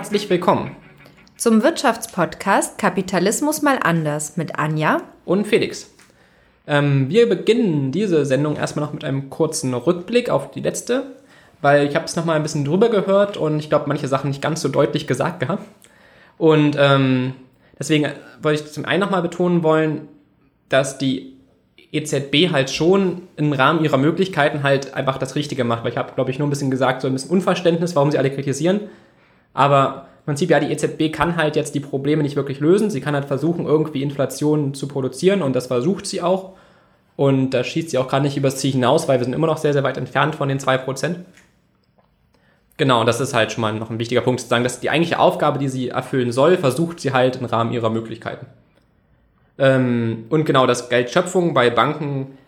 herzlich willkommen zum Wirtschaftspodcast Kapitalismus mal anders mit Anja und Felix. Wir beginnen diese Sendung erstmal noch mit einem kurzen Rückblick auf die letzte, weil ich habe es nochmal ein bisschen drüber gehört und ich glaube, manche Sachen nicht ganz so deutlich gesagt gehabt. Und deswegen wollte ich zum einen nochmal betonen wollen, dass die EZB halt schon im Rahmen ihrer Möglichkeiten halt einfach das Richtige macht, weil ich habe, glaube ich, nur ein bisschen gesagt, so ein bisschen Unverständnis, warum sie alle kritisieren, aber im Prinzip, ja, die EZB kann halt jetzt die Probleme nicht wirklich lösen, sie kann halt versuchen, irgendwie Inflation zu produzieren und das versucht sie auch und da schießt sie auch gerade nicht übers Ziel hinaus, weil wir sind immer noch sehr, sehr weit entfernt von den 2%. Genau, und das ist halt schon mal noch ein wichtiger Punkt, zu sagen, dass die eigentliche Aufgabe, die sie erfüllen soll, versucht sie halt im Rahmen ihrer Möglichkeiten. Und genau, dass Geldschöpfung bei Banken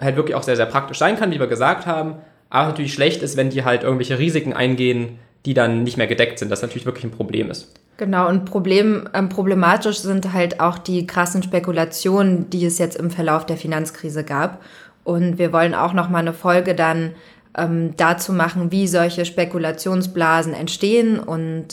halt wirklich auch sehr, sehr praktisch sein kann, wie wir gesagt haben, aber natürlich schlecht ist, wenn die halt irgendwelche Risiken eingehen, die dann nicht mehr gedeckt sind, das natürlich wirklich ein Problem ist. Genau, und problematisch sind halt auch die krassen Spekulationen, die es jetzt im Verlauf der Finanzkrise gab. Und wir wollen auch nochmal eine Folge dann dazu machen, wie solche Spekulationsblasen entstehen und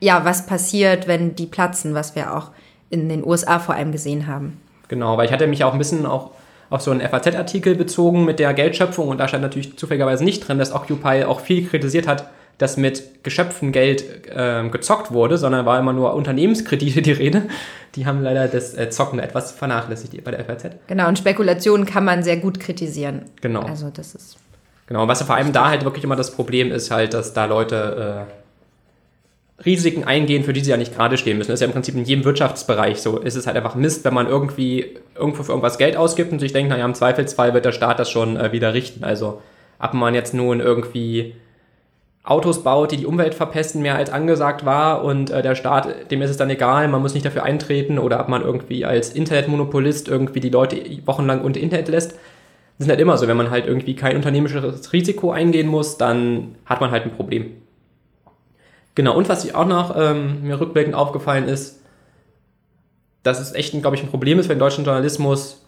was passiert, wenn die platzen, was wir auch in den USA vor allem gesehen haben. Genau, weil ich hatte mich auch ein bisschen auch auf so einen FAZ-Artikel bezogen mit der Geldschöpfung und da stand natürlich zufälligerweise nicht drin, dass Occupy auch viel kritisiert hat, dass mit geschöpftem Geld gezockt wurde, sondern war immer nur Unternehmenskredite die Rede. Die haben leider das Zocken etwas vernachlässigt bei der FAZ. Genau, und Spekulationen kann man sehr gut kritisieren. Genau. Also das ist... Genau, was vor allem da halt wirklich immer das Problem ist, halt, dass da Leute Risiken eingehen, für die sie ja nicht gerade stehen müssen. Das ist ja im Prinzip in jedem Wirtschaftsbereich so. Es ist halt einfach Mist, wenn man irgendwie irgendwo für irgendwas Geld ausgibt und sich denkt, naja, im Zweifelsfall wird der Staat das schon wieder richten. Also, ob man jetzt nun irgendwie Autos baut, die die Umwelt verpesten, mehr als angesagt war und der Staat, dem ist es dann egal, man muss nicht dafür eintreten oder ob man irgendwie als Internetmonopolist irgendwie die Leute wochenlang unter Internet lässt. Das ist halt immer so, wenn man halt irgendwie kein unternehmerisches Risiko eingehen muss, dann hat man halt ein Problem. Genau, und was ich auch noch mir rückblickend aufgefallen ist, dass es echt, glaube ich, ein Problem ist für den deutschen Journalismus,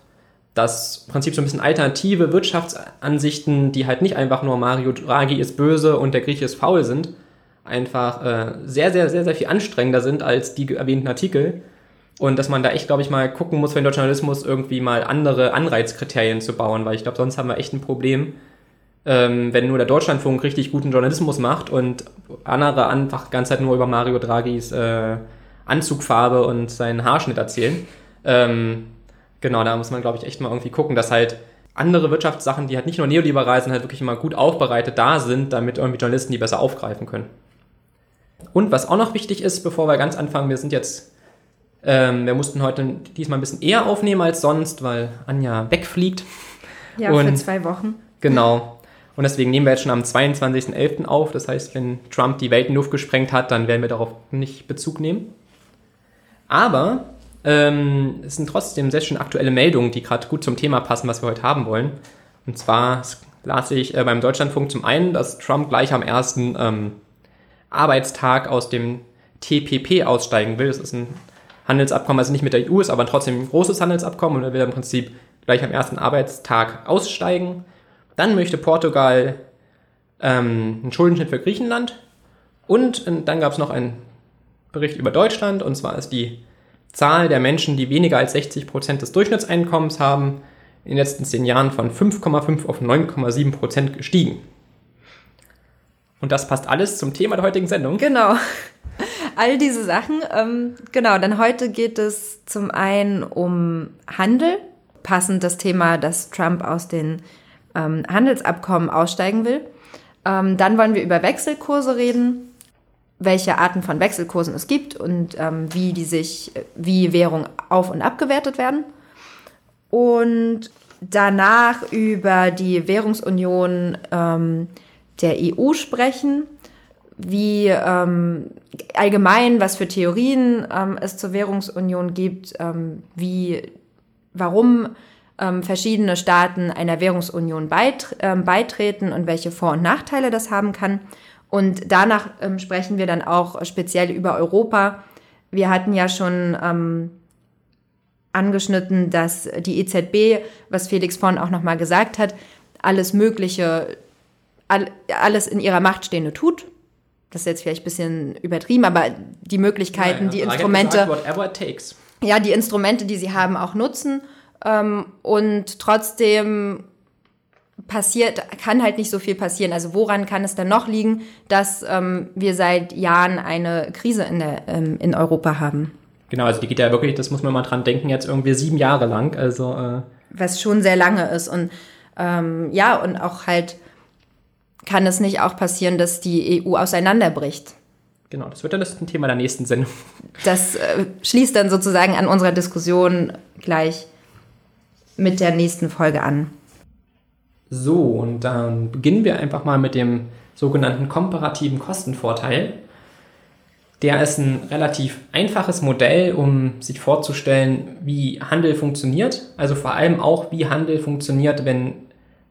dass im Prinzip so ein bisschen alternative Wirtschaftsansichten, die halt nicht einfach nur Mario Draghi ist böse und der Grieche ist faul sind, einfach sehr, sehr, sehr, sehr viel anstrengender sind als die erwähnten Artikel. Und dass man da echt, glaube ich, mal gucken muss für den deutschen Journalismus, irgendwie mal andere Anreizkriterien zu bauen, weil ich glaube, sonst haben wir echt ein Problem, wenn nur der Deutschlandfunk richtig guten Journalismus macht und andere einfach die ganze Zeit nur über Mario Draghis Anzugfarbe und seinen Haarschnitt erzählen. Genau, da muss man, glaube ich, echt mal irgendwie gucken, dass halt andere Wirtschaftssachen, die halt nicht nur neoliberal sind, halt wirklich mal gut aufbereitet da sind, damit irgendwie Journalisten die besser aufgreifen können. Und was auch noch wichtig ist, bevor wir ganz anfangen, wir sind jetzt... wir mussten heute diesmal ein bisschen eher aufnehmen als sonst, weil Anja wegfliegt. Ja, und für 2 Wochen. Genau. Und deswegen nehmen wir jetzt schon am 22.11. auf. Das heißt, wenn Trump die Welt in die Luft gesprengt hat, dann werden wir darauf nicht Bezug nehmen. Aber es sind trotzdem sehr schön aktuelle Meldungen, die gerade gut zum Thema passen, was wir heute haben wollen. Und zwar las ich beim Deutschlandfunk zum einen, dass Trump gleich am ersten Arbeitstag aus dem TPP aussteigen will. Das ist ein Handelsabkommen, also nicht mit der EU ist, aber trotzdem ein großes Handelsabkommen und er will im Prinzip gleich am ersten Arbeitstag aussteigen. Dann möchte Portugal einen Schuldenschnitt für Griechenland und dann gab es noch einen Bericht über Deutschland und zwar ist die Zahl der Menschen, die weniger als 60% des Durchschnittseinkommens haben, in den letzten 10 Jahren von 5,5 auf 9,7% gestiegen. Und das passt alles zum Thema der heutigen Sendung. Genau. All diese Sachen, genau, dann heute geht es zum einen um Handel, passend das Thema, dass Trump aus den Handelsabkommen aussteigen will. Dann wollen wir über Wechselkurse reden, welche Arten von Wechselkursen es gibt und wie Währung auf- und abgewertet werden. Und danach über die Währungsunion der EU sprechen, wie allgemein, was für Theorien es zur Währungsunion gibt, warum verschiedene Staaten einer Währungsunion beitreten und welche Vor- und Nachteile das haben kann. Und danach sprechen wir dann auch speziell über Europa. Wir hatten ja schon angeschnitten, dass die EZB, was Felix vorhin auch nochmal gesagt hat, alles Mögliche, alles in ihrer Macht Stehende tut. das ist jetzt vielleicht ein bisschen übertrieben, aber die Möglichkeiten, die Instrumente, gesagt, whatever it takes. Ja, die Instrumente, die sie haben, auch nutzen. Und trotzdem kann halt nicht so viel passieren. Also woran kann es denn noch liegen, dass wir seit Jahren eine Krise in Europa haben? Genau, also die geht ja wirklich, das muss man mal dran denken, jetzt irgendwie 7 Jahre lang. Also, was schon sehr lange ist. Und ja, und auch halt kann es nicht auch passieren, dass die EU auseinanderbricht. Genau, das wird dann das Thema der nächsten Sendung. Das schließt dann sozusagen an unserer Diskussion gleich mit der nächsten Folge an. So, und dann beginnen wir einfach mal mit dem sogenannten komparativen Kostenvorteil. Der ist ein relativ einfaches Modell, um sich vorzustellen, wie Handel funktioniert. Also vor allem auch, wie Handel funktioniert, wenn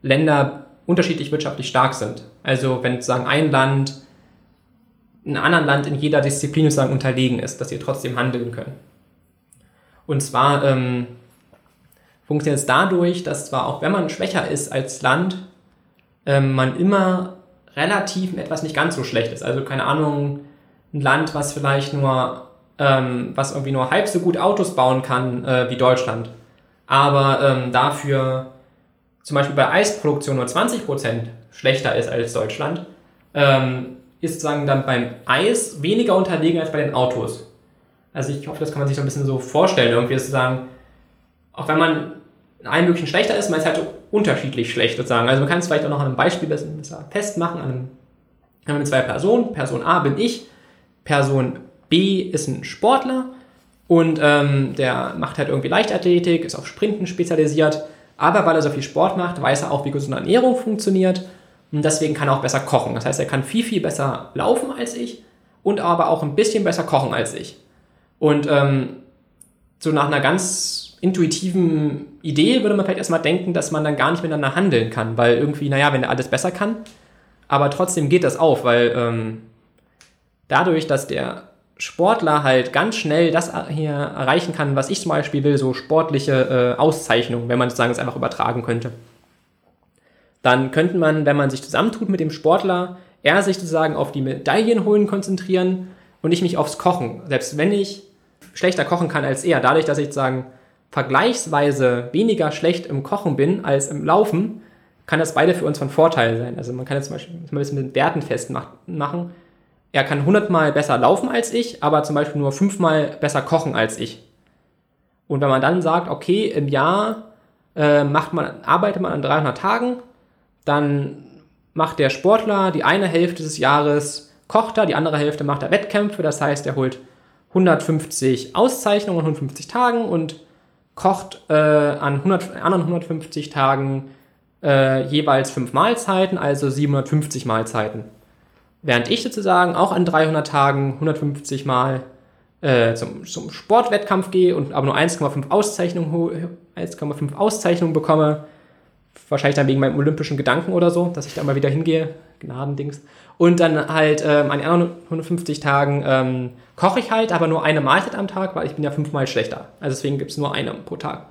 Länder unterschiedlich wirtschaftlich stark sind. Also wenn sozusagen ein Land einem anderen Land in jeder Disziplin sozusagen unterlegen ist, dass sie trotzdem handeln können. Und zwar funktioniert es dadurch, dass zwar auch, wenn man schwächer ist als Land, man immer relativ etwas nicht ganz so schlecht ist. Also keine Ahnung, ein Land, was vielleicht nur, was irgendwie nur halb so gut Autos bauen kann wie Deutschland, aber dafür zum Beispiel bei Eisproduktion nur 20% schlechter ist als Deutschland, ist sozusagen dann beim Eis weniger unterlegen als bei den Autos. Also ich hoffe, das kann man sich so ein bisschen so vorstellen. Irgendwie ist sozusagen, auch wenn man in allen möglichen schlechter ist, man ist halt unterschiedlich schlecht sozusagen. Also man kann es vielleicht auch noch an einem Beispiel besser festmachen. Haben wir 2 Personen, Person A bin ich, Person B ist ein Sportler und der macht halt irgendwie Leichtathletik, ist auf Sprinten spezialisiert, aber weil er so viel Sport macht, weiß er auch, wie gesunde Ernährung funktioniert und deswegen kann er auch besser kochen. Das heißt, er kann viel, viel besser laufen als ich und aber auch ein bisschen besser kochen als ich. Und so nach einer ganz intuitiven Idee würde man vielleicht erstmal denken, dass man dann gar nicht miteinander handeln kann, weil irgendwie, naja, wenn er alles besser kann, aber trotzdem geht das auf, weil dadurch, dass der Sportler halt ganz schnell das hier erreichen kann, was ich zum Beispiel will, so sportliche Auszeichnungen, wenn man sozusagen das einfach übertragen könnte. Dann könnte man, wenn man sich zusammentut mit dem Sportler, er sich sozusagen auf die Medaillen holen konzentrieren und ich mich aufs Kochen. Selbst wenn ich schlechter kochen kann als er, dadurch, dass ich sozusagen vergleichsweise weniger schlecht im Kochen bin als im Laufen, kann das beide für uns von Vorteil sein. Also man kann jetzt zum Beispiel ein bisschen mit Werten festmachen. Er kann 100-mal besser laufen als ich, aber zum Beispiel nur 5-mal besser kochen als ich. Und wenn man dann sagt, okay, im Jahr arbeitet man an 300 Tagen, dann macht der Sportler die eine Hälfte des Jahres kocht er, die andere Hälfte macht er Wettkämpfe, das heißt, er holt 150 Auszeichnungen an 150 Tagen und kocht an anderen 150 Tagen jeweils 5 Mahlzeiten, also 750 Mahlzeiten. Während ich sozusagen auch an 300 Tagen 150 Mal zum Sportwettkampf gehe und aber nur 1,5 Auszeichnungen bekomme, wahrscheinlich dann wegen meinem olympischen Gedanken oder so, dass ich da mal wieder hingehe, Gnadendings. Und dann halt an den anderen 150 Tagen koche ich halt, aber nur eine Mahlzeit am Tag, weil ich bin ja 5-mal schlechter. Also deswegen gibt es nur eine pro Tag.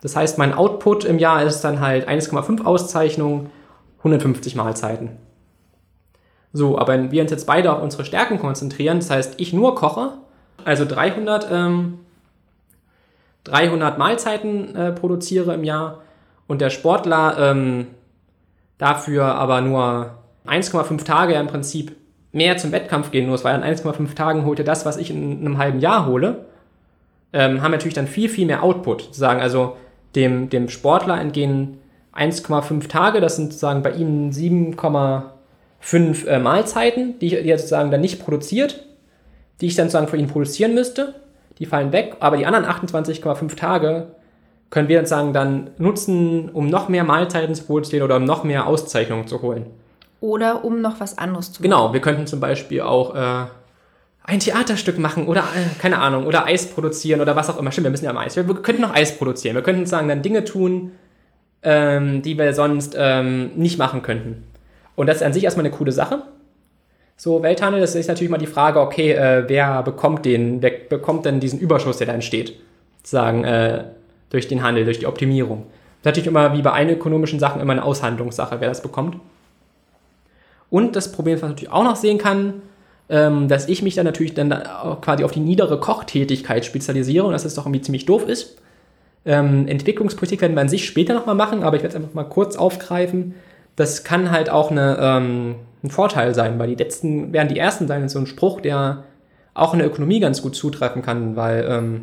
Das heißt, mein Output im Jahr ist dann halt 1,5 Auszeichnungen, 150 Mahlzeiten. So, aber wenn wir uns jetzt beide auf unsere Stärken konzentrieren, das heißt, ich nur koche, also 300 Mahlzeiten produziere im Jahr und der Sportler dafür aber nur 1,5 Tage im Prinzip mehr zum Wettkampf gehen muss, weil an 1,5 Tagen holt er das, was ich in einem halben Jahr hole, haben natürlich dann viel, viel mehr Output sozusagen. Also dem Sportler entgehen 1,5 Tage, das sind sozusagen bei ihm 7,5 Mahlzeiten, die er sozusagen dann nicht produziert, die ich dann sozusagen für ihn produzieren müsste, die fallen weg, aber die anderen 28,5 Tage können wir sozusagen dann nutzen, um noch mehr Mahlzeiten zu produzieren oder um noch mehr Auszeichnungen zu holen. Oder um noch was anderes zu machen. Genau, wir könnten zum Beispiel auch ein Theaterstück machen oder, keine Ahnung, oder Eis produzieren oder was auch immer. Stimmt, wir müssen ja am Eis. Wir könnten noch Eis produzieren. Wir könnten sozusagen dann Dinge tun, die wir sonst nicht machen könnten. Und das ist an sich erstmal eine coole Sache. So, Welthandel, das ist natürlich mal die Frage, okay, wer bekommt denn diesen Überschuss, der da entsteht? Sozusagen durch den Handel, durch die Optimierung. Das ist natürlich immer, wie bei allen ökonomischen Sachen, immer eine Aushandlungssache, wer das bekommt. Und das Problem, was man natürlich auch noch sehen kann, dass ich mich dann natürlich dann quasi auf die niedere Kochtätigkeit spezialisiere und dass das doch irgendwie ziemlich doof ist. Entwicklungspolitik werden wir an sich später nochmal machen, aber ich werde es einfach mal kurz aufgreifen. Das kann halt auch ein Vorteil sein, weil die Letzten werden die Ersten sein, ist so ein Spruch, der auch in der Ökonomie ganz gut zutreffen kann, weil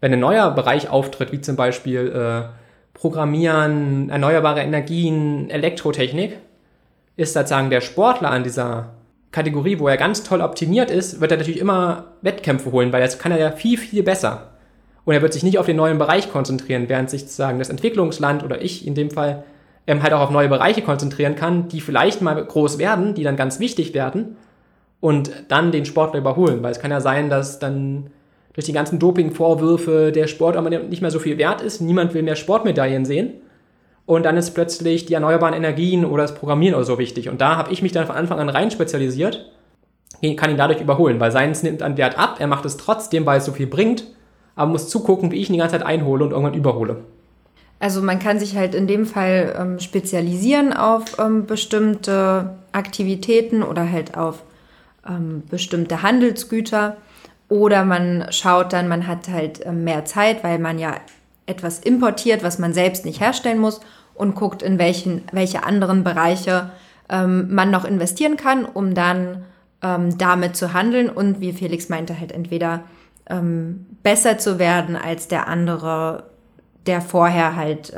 wenn ein neuer Bereich auftritt, wie zum Beispiel Programmieren, erneuerbare Energien, Elektrotechnik, ist sozusagen der Sportler an dieser Kategorie, wo er ganz toll optimiert ist, wird er natürlich immer Wettkämpfe holen, weil das kann er ja viel, viel besser. Und er wird sich nicht auf den neuen Bereich konzentrieren, während sich sozusagen das Entwicklungsland oder ich in dem Fall halt auch auf neue Bereiche konzentrieren kann, die vielleicht mal groß werden, die dann ganz wichtig werden und dann den Sportler überholen. Weil es kann ja sein, dass dann durch die ganzen Doping-Vorwürfe der Sport aber nicht mehr so viel wert ist, niemand will mehr Sportmedaillen sehen. Und dann ist plötzlich die erneuerbaren Energien oder das Programmieren oder so wichtig. Und da habe ich mich dann von Anfang an rein spezialisiert, kann ihn dadurch überholen, weil seins nimmt an Wert ab, er macht es trotzdem, weil es so viel bringt, aber muss zugucken, wie ich ihn die ganze Zeit einhole und irgendwann überhole. Also man kann sich halt in dem Fall spezialisieren auf bestimmte Aktivitäten oder halt auf bestimmte Handelsgüter. Oder man schaut dann, man hat halt mehr Zeit, weil man ja etwas importiert, was man selbst nicht herstellen muss, und guckt, in welche anderen Bereiche man noch investieren kann, um dann damit zu handeln und, wie Felix meinte, halt entweder besser zu werden als der andere, der vorher halt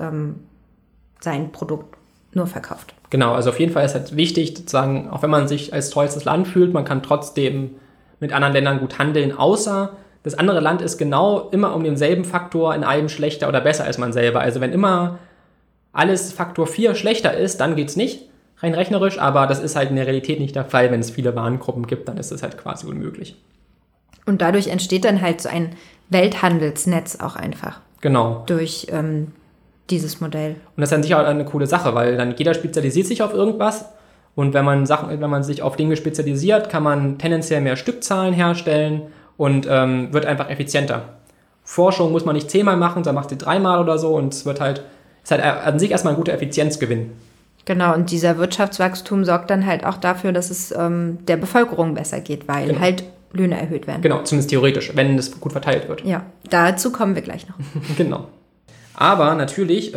sein Produkt nur verkauft. Genau, also auf jeden Fall ist halt wichtig, sozusagen, auch wenn man sich als teuerstes Land fühlt, man kann trotzdem mit anderen Ländern gut handeln, außer das andere Land ist genau immer um denselben Faktor in einem schlechter oder besser als man selber. Also wenn immer alles Faktor 4 schlechter ist, dann geht's nicht, rein rechnerisch, aber das ist halt in der Realität nicht der Fall. Wenn es viele Warengruppen gibt, dann ist das halt quasi unmöglich. Und dadurch entsteht dann halt so ein Welthandelsnetz auch einfach. Genau. Durch dieses Modell. Und das ist an sich auch eine coole Sache, weil dann jeder spezialisiert sich auf irgendwas. Und wenn man sich auf Dinge spezialisiert, kann man tendenziell mehr Stückzahlen herstellen und wird einfach effizienter. Forschung muss man nicht 10-mal machen, sondern macht sie 3-mal oder so, und es wird halt, ist halt an sich erstmal ein guter Effizienzgewinn. Genau, und dieser Wirtschaftswachstum sorgt dann halt auch dafür, dass es der Bevölkerung besser geht, weil halt Löhne erhöht werden. Genau, zumindest theoretisch, wenn das gut verteilt wird. Ja, dazu kommen wir gleich noch. Genau. Aber natürlich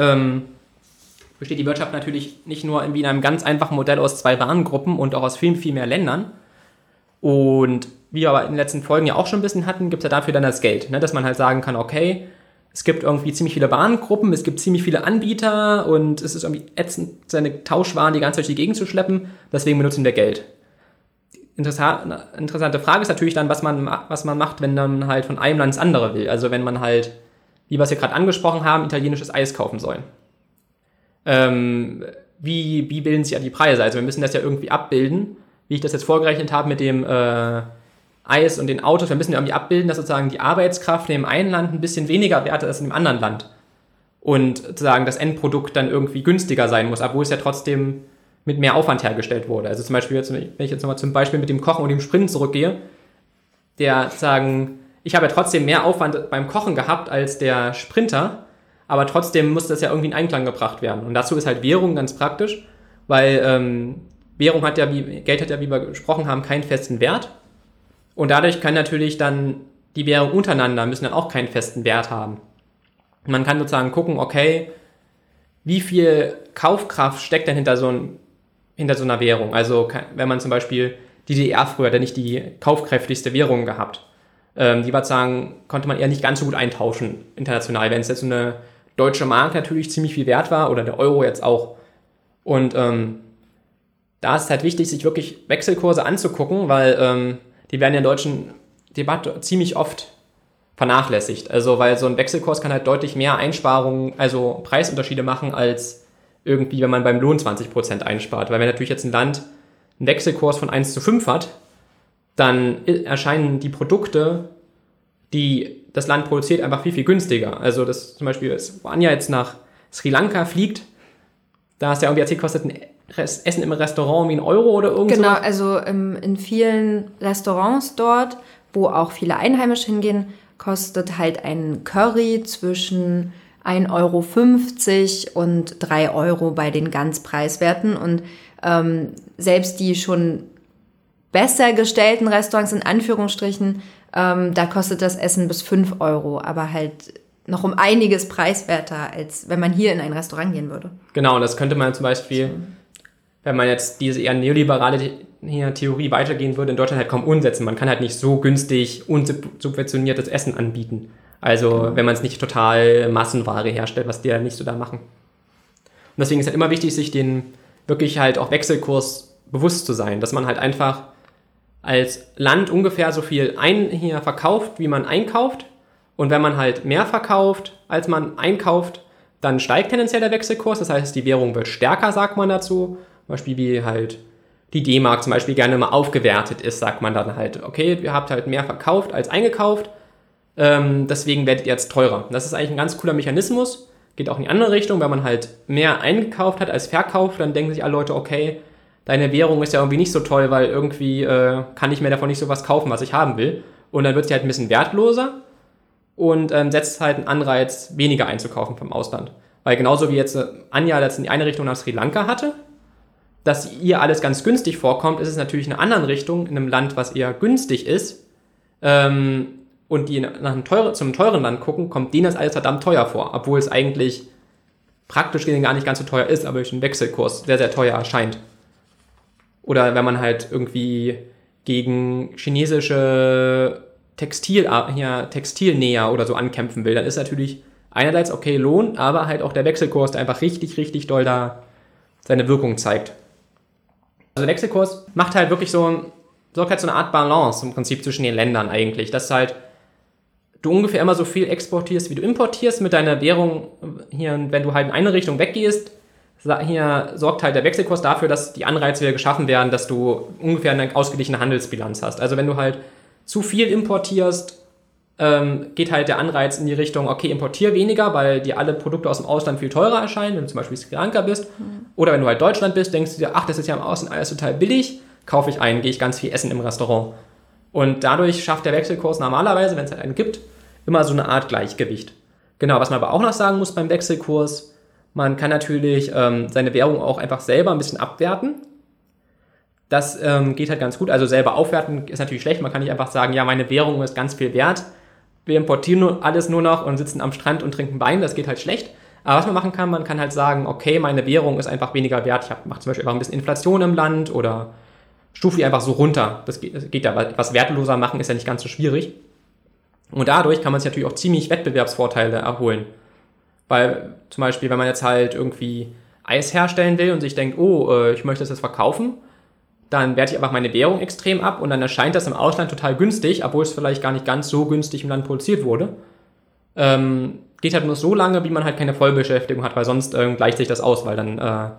besteht die Wirtschaft natürlich nicht nur in einem ganz einfachen Modell aus 2 Warengruppen und auch aus vielen, viel mehr Ländern. Und wie wir aber in den letzten Folgen ja auch schon ein bisschen hatten, gibt es ja dafür dann das Geld, ne? Dass man halt sagen kann, okay, es gibt irgendwie ziemlich viele Warengruppen, es gibt ziemlich viele Anbieter und es ist irgendwie ätzend, seine Tauschwaren die ganze Zeit durch die Gegend zu schleppen, deswegen benutzen wir Geld. Interessante Frage ist natürlich dann, was man macht, wenn dann halt von einem Land ins andere will. Also wenn man halt, wie wir es ja gerade angesprochen haben, italienisches Eis kaufen soll. Wie bilden sich ja die Preise? Also wir müssen das ja irgendwie abbilden, wie ich das jetzt vorgerechnet habe mit dem Eis und den Autos. Wir müssen ja irgendwie abbilden, dass sozusagen die Arbeitskraft in dem einen Land ein bisschen weniger wert ist als in dem anderen Land. Und sozusagen das Endprodukt dann irgendwie günstiger sein muss, obwohl es ja trotzdem mit mehr Aufwand hergestellt wurde. Also zum Beispiel, wenn ich jetzt nochmal zum Beispiel mit dem Kochen und dem Sprint zurückgehe, der sagen, ich habe ja trotzdem mehr Aufwand beim Kochen gehabt als der Sprinter, aber trotzdem muss das ja irgendwie in Einklang gebracht werden. Und dazu ist halt Währung ganz praktisch, weil Währung hat ja, Geld hat ja, wie wir gesprochen haben, keinen festen Wert. Und dadurch kann natürlich dann die Währung untereinander müssen dann auch keinen festen Wert haben. Und man kann sozusagen gucken, okay, wie viel Kaufkraft steckt denn hinter so einer Währung. Also wenn man zum Beispiel die DDR früher dann nicht die kaufkräftigste Währung gehabt. Die war sagen, konnte man eher nicht ganz so gut eintauschen international, wenn es jetzt so eine deutsche Mark natürlich ziemlich viel wert war oder der Euro jetzt auch. Und da ist es halt wichtig, sich wirklich Wechselkurse anzugucken, weil die werden in der deutschen Debatte ziemlich oft vernachlässigt. Also weil so ein Wechselkurs kann halt deutlich mehr Einsparungen, also Preisunterschiede machen als irgendwie, wenn man beim Lohn 20% einspart. Weil wenn natürlich jetzt ein Land einen Wechselkurs von 1:5 hat, dann erscheinen die Produkte, die das Land produziert, einfach viel, viel günstiger. Also das zum Beispiel, wenn Anja jetzt nach Sri Lanka fliegt, da hast du ja irgendwie erzählt, kostet ein Essen im Restaurant wie 1 Euro oder irgendwas. Genau, also in vielen Restaurants dort, wo auch viele Einheimische hingehen, kostet halt ein Curry zwischen 1,50 € und 3 Euro bei den ganz Preiswerten. Und selbst die schon besser gestellten Restaurants, in Anführungsstrichen, da kostet das Essen bis 5 €, aber halt noch um einiges preiswerter, als wenn man hier in ein Restaurant gehen würde. Genau, und das könnte man zum Beispiel, wenn man jetzt diese eher neoliberale Theorie weitergehen würde, in Deutschland halt kaum umsetzen. Man kann halt nicht so günstig unsubventioniertes Essen anbieten. Also wenn man es nicht total Massenware herstellt, was die ja nicht so da machen. Und deswegen ist halt immer wichtig, sich den wirklich halt auch Wechselkurs bewusst zu sein, dass man halt einfach als Land ungefähr so viel hier verkauft, wie man einkauft. Und wenn man halt mehr verkauft, als man einkauft, dann steigt tendenziell der Wechselkurs. Das heißt, die Währung wird stärker, sagt man dazu. Zum Beispiel wie halt die D-Mark zum Beispiel gerne mal aufgewertet ist, sagt man dann halt, okay, ihr habt halt mehr verkauft als eingekauft, deswegen werdet ihr jetzt teurer. Das ist eigentlich ein ganz cooler Mechanismus. Geht auch in die andere Richtung, wenn man halt mehr eingekauft hat als verkauft, dann denken sich alle Leute, okay, deine Währung ist ja irgendwie nicht so toll, weil irgendwie kann ich mir davon nicht so was kaufen, was ich haben will. Und dann wird sie halt ein bisschen wertloser und setzt halt einen Anreiz, weniger einzukaufen vom Ausland. Weil genauso wie jetzt Anja letztens in die eine Richtung nach Sri Lanka hatte, dass ihr alles ganz günstig vorkommt, ist es natürlich in einer anderen Richtung, in einem Land, was eher günstig ist, und die nach zum teuren Land gucken, kommt denen das alles verdammt teuer vor, obwohl es eigentlich praktisch gesehen gar nicht ganz so teuer ist, aber durch den Wechselkurs sehr, sehr teuer erscheint. Oder wenn man halt irgendwie gegen chinesische Textilnäher oder so ankämpfen will, dann ist natürlich einerseits okay Lohn, aber halt auch der Wechselkurs, der einfach richtig, richtig doll da seine Wirkung zeigt. Also der Wechselkurs macht halt wirklich sorgt halt so eine Art Balance im Prinzip zwischen den Ländern eigentlich, dass halt du ungefähr immer so viel exportierst, wie du importierst mit deiner Währung hier, und wenn du halt in eine Richtung weggehst, hier sorgt halt der Wechselkurs dafür, dass die Anreize wieder geschaffen werden, dass du ungefähr eine ausgeglichene Handelsbilanz hast. Also wenn du halt zu viel importierst, geht halt der Anreiz in die Richtung, okay, importier weniger, weil dir alle Produkte aus dem Ausland viel teurer erscheinen, wenn du zum Beispiel Sri Lanka bist. Oder wenn du halt Deutschland bist, denkst du dir, ach, das ist ja im Ausland alles total billig, kaufe ich ein, gehe ich ganz viel essen im Restaurant. Und dadurch schafft der Wechselkurs normalerweise, wenn es halt einen gibt, immer so eine Art Gleichgewicht. Genau, was man aber auch noch sagen muss beim Wechselkurs, man kann natürlich seine Währung auch einfach selber ein bisschen abwerten. Das geht halt ganz gut. Also selber aufwerten ist natürlich schlecht. Man kann nicht einfach sagen, ja, meine Währung ist ganz viel wert, wir importieren alles nur noch und sitzen am Strand und trinken Wein, das geht halt schlecht. Aber was man machen kann, man kann halt sagen, okay, meine Währung ist einfach weniger wert. Ich mache zum Beispiel einfach ein bisschen Inflation im Land oder stufe die einfach so runter. Das geht ja, etwas wertloser machen ist ja nicht ganz so schwierig. Und dadurch kann man sich natürlich auch ziemlich Wettbewerbsvorteile erholen. Weil zum Beispiel, wenn man jetzt halt irgendwie Eis herstellen will und sich denkt, oh, ich möchte das jetzt verkaufen, dann werte ich einfach meine Währung extrem ab und dann erscheint das im Ausland total günstig, obwohl es vielleicht gar nicht ganz so günstig im Land produziert wurde. Geht halt nur so lange, wie man halt keine Vollbeschäftigung hat, weil sonst gleicht sich das aus, weil dann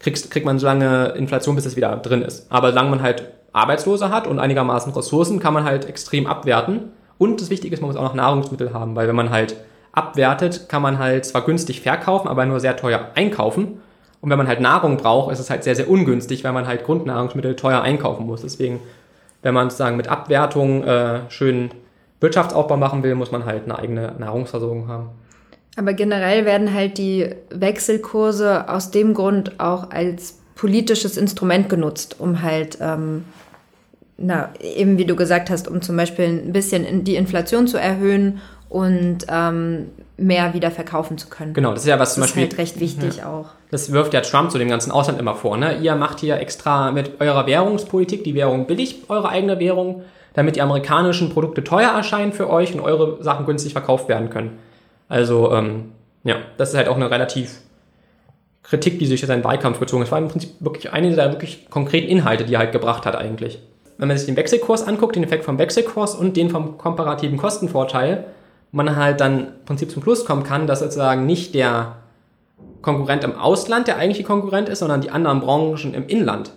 kriegt man so lange Inflation, bis es wieder drin ist. Aber solange man halt Arbeitslose hat und einigermaßen Ressourcen, kann man halt extrem abwerten. Und das Wichtige ist, man muss auch noch Nahrungsmittel haben, weil wenn man halt abwertet, kann man halt zwar günstig verkaufen, aber nur sehr teuer einkaufen. Und wenn man halt Nahrung braucht, ist es halt sehr, sehr ungünstig, weil man halt Grundnahrungsmittel teuer einkaufen muss. Deswegen, wenn man sozusagen mit Abwertung schön Wirtschaftsaufbau machen will, muss man halt eine eigene Nahrungsversorgung haben. Aber generell werden halt die Wechselkurse aus dem Grund auch als politisches Instrument genutzt, um halt, eben wie du gesagt hast, um zum Beispiel ein bisschen die Inflation zu erhöhen und mehr wieder verkaufen zu können. Genau, das ist ja was zum Beispiel... Das ist halt recht wichtig auch. Das wirft ja Trump zu dem ganzen Ausland immer vor, ne? Ihr macht hier extra mit eurer Währungspolitik die Währung billig, eure eigene Währung, damit die amerikanischen Produkte teuer erscheinen für euch und eure Sachen günstig verkauft werden können. Also, das ist halt auch eine relativ Kritik, die sich in seinen Wahlkampf gezogen hat. Es war im Prinzip wirklich eine der wirklich konkreten Inhalte, die er halt gebracht hat eigentlich. Wenn man sich den Wechselkurs anguckt, den Effekt vom Wechselkurs und den vom komparativen Kostenvorteil, man halt dann im Prinzip zum Schluss kommen kann, dass sozusagen nicht der Konkurrent im Ausland der eigentliche Konkurrent ist, sondern die anderen Branchen im Inland.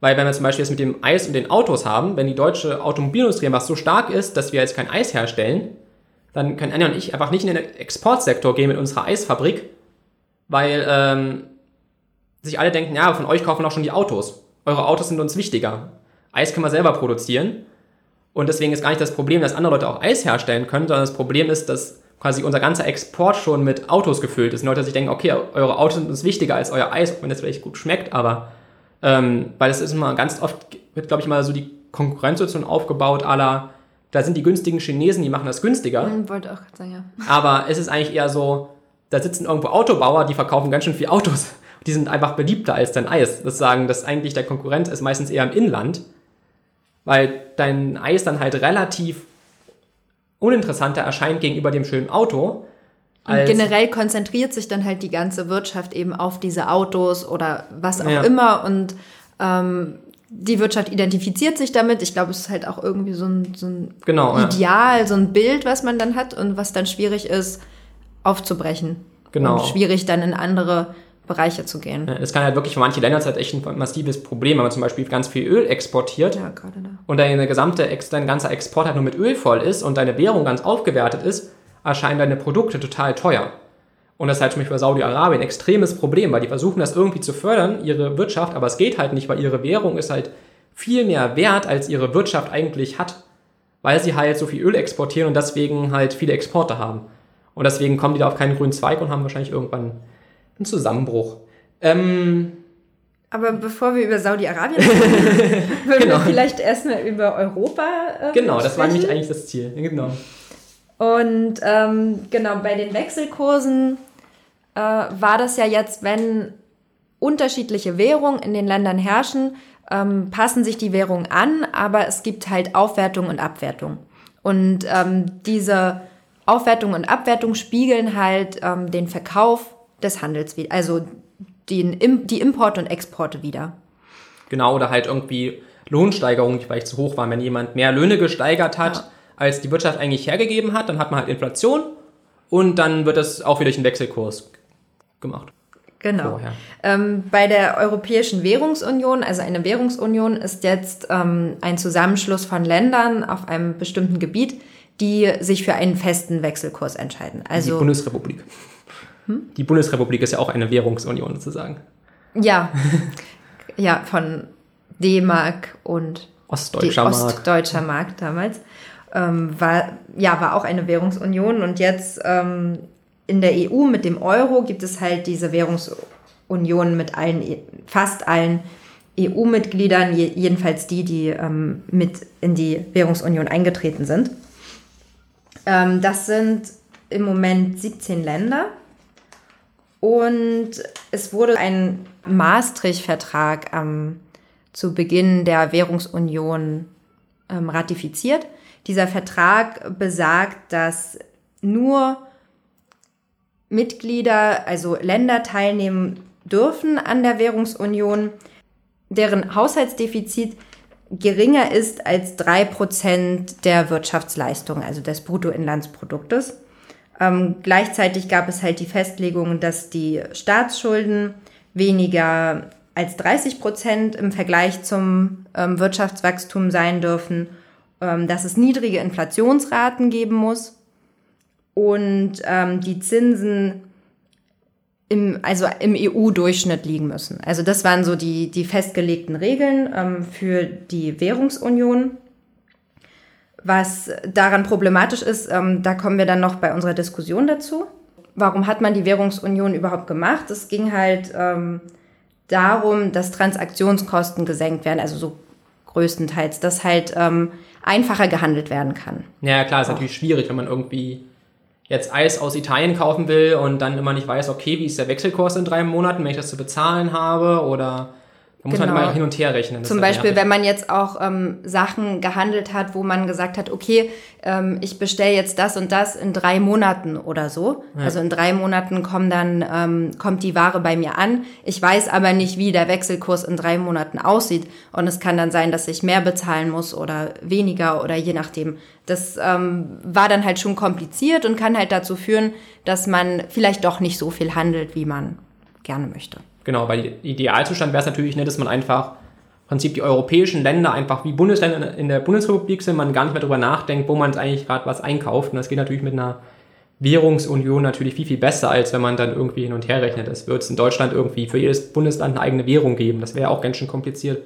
Weil wenn wir zum Beispiel jetzt mit dem Eis und den Autos haben, wenn die deutsche Automobilindustrie einfach so stark ist, dass wir jetzt kein Eis herstellen, dann können Anja und ich einfach nicht in den Exportsektor gehen mit unserer Eisfabrik, weil sich alle denken, ja, von euch kaufen auch schon die Autos. Eure Autos sind uns wichtiger. Eis können wir selber produzieren. Und deswegen ist gar nicht das Problem, dass andere Leute auch Eis herstellen können, sondern das Problem ist, dass quasi unser ganzer Export schon mit Autos gefüllt ist. Und Leute sich denken, okay, eure Autos sind uns wichtiger als euer Eis, auch wenn das vielleicht gut schmeckt, aber weil das ist immer ganz oft wird, glaube ich, mal so die Konkurrenzsituation aufgebaut à la, da sind die günstigen Chinesen, die machen das günstiger. Ich wollte auch gerade sagen, ja. Aber es ist eigentlich eher so, da sitzen irgendwo Autobauer, die verkaufen ganz schön viel Autos. Die sind einfach beliebter als dein Eis. Das sagen, dass eigentlich der Konkurrent ist meistens eher im Inland, weil dein Eis dann halt relativ uninteressanter erscheint gegenüber dem schönen Auto. Und generell konzentriert sich dann halt die ganze Wirtschaft eben auf diese Autos oder was auch immer. Und die Wirtschaft identifiziert sich damit. Ich glaube, es ist halt auch irgendwie so ein genau, Ideal, so ein Bild, was man dann hat und was dann schwierig ist, aufzubrechen. Genau. Und schwierig dann in andere Bereiche zu gehen. Das kann halt wirklich für manche Länder halt echt ein massives Problem, wenn man zum Beispiel ganz viel Öl exportiert und dein ganzer Export halt nur mit Öl voll ist und deine Währung ganz aufgewertet ist, erscheinen deine Produkte total teuer. Und das ist halt zum Beispiel bei Saudi-Arabien ein extremes Problem, weil die versuchen das irgendwie zu fördern, ihre Wirtschaft, aber es geht halt nicht, weil ihre Währung ist halt viel mehr wert, als ihre Wirtschaft eigentlich hat, weil sie halt so viel Öl exportieren und deswegen halt viele Exporte haben. Und deswegen kommen die da auf keinen grünen Zweig und haben wahrscheinlich irgendwann einen Zusammenbruch. Aber bevor wir über Saudi-Arabien reden, würden wir vielleicht erstmal über Europa sprechen. Das war nämlich eigentlich das Ziel. Genau. Und bei den Wechselkursen war das ja jetzt, wenn unterschiedliche Währungen in den Ländern herrschen, passen sich die Währungen an, aber es gibt halt Aufwertung und Abwertung. Und diese Aufwertung und Abwertung spiegeln halt den Verkauf des Handels wieder, also die Importe und Exporte wieder. Genau, oder halt irgendwie Lohnsteigerungen, die vielleicht zu hoch waren. Wenn jemand mehr Löhne gesteigert hat, als die Wirtschaft eigentlich hergegeben hat, dann hat man halt Inflation und dann wird das auch wieder durch den Wechselkurs gemacht. Genau. Bei der Europäischen Währungsunion, also eine Währungsunion, ist jetzt ein Zusammenschluss von Ländern auf einem bestimmten Gebiet, die sich für einen festen Wechselkurs entscheiden. Also die Bundesrepublik. Die Bundesrepublik ist ja auch eine Währungsunion sozusagen. Ja, ja, von D-Mark und Ostdeutscher Mark damals. War auch eine Währungsunion. Und jetzt in der EU mit dem Euro gibt es halt diese Währungsunion mit fast allen EU-Mitgliedern, jedenfalls die mit in die Währungsunion eingetreten sind. Das sind im Moment 17 Länder. Und es wurde ein Maastricht-Vertrag zu Beginn der Währungsunion ratifiziert. Dieser Vertrag besagt, dass nur Mitglieder, also Länder, teilnehmen dürfen an der Währungsunion, deren Haushaltsdefizit geringer ist als 3% der Wirtschaftsleistung, also des Bruttoinlandsproduktes. Gleichzeitig gab es halt die Festlegung, dass die Staatsschulden weniger als 30% im Vergleich zum Wirtschaftswachstum sein dürfen, dass es niedrige Inflationsraten geben muss und die Zinsen im EU-Durchschnitt liegen müssen. Also das waren so die festgelegten Regeln für die Währungsunion. Was daran problematisch ist, da kommen wir dann noch bei unserer Diskussion dazu. Warum hat man die Währungsunion überhaupt gemacht? Es ging halt darum, dass Transaktionskosten gesenkt werden, also so größtenteils, dass halt einfacher gehandelt werden kann. Ja, klar, ist natürlich schwierig, wenn man irgendwie jetzt Eis aus Italien kaufen will und dann immer nicht weiß, okay, wie ist der Wechselkurs in 3 Monaten, wenn ich das zu bezahlen habe oder... Da muss man mal hin und her rechnen. Zum Beispiel, wenn man jetzt auch Sachen gehandelt hat, wo man gesagt hat, okay, ich bestelle jetzt das und das in 3 Monaten oder so. Ja. Also in 3 Monaten kommt die Ware bei mir an. Ich weiß aber nicht, wie der Wechselkurs in 3 Monaten aussieht. Und es kann dann sein, dass ich mehr bezahlen muss oder weniger oder je nachdem. Das war dann halt schon kompliziert und kann halt dazu führen, dass man vielleicht doch nicht so viel handelt, wie man gerne möchte. Genau, weil Idealzustand wäre es natürlich, dass man einfach im Prinzip die europäischen Länder einfach wie Bundesländer in der Bundesrepublik sind, man gar nicht mehr darüber nachdenkt, wo man jetzt eigentlich gerade was einkauft. Und das geht natürlich mit einer Währungsunion natürlich viel, viel besser, als wenn man dann irgendwie hin und her rechnet. Es wird in Deutschland irgendwie für jedes Bundesland eine eigene Währung geben. Das wäre ja auch ganz schön kompliziert.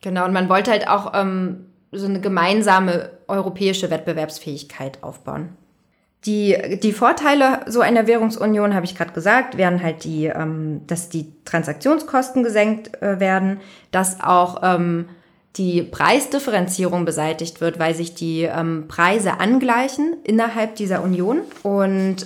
Genau, und man wollte halt auch so eine gemeinsame europäische Wettbewerbsfähigkeit aufbauen. Die Vorteile so einer Währungsunion, habe ich gerade gesagt, wären halt dass die Transaktionskosten gesenkt werden, dass auch die Preisdifferenzierung beseitigt wird, weil sich die Preise angleichen innerhalb dieser Union und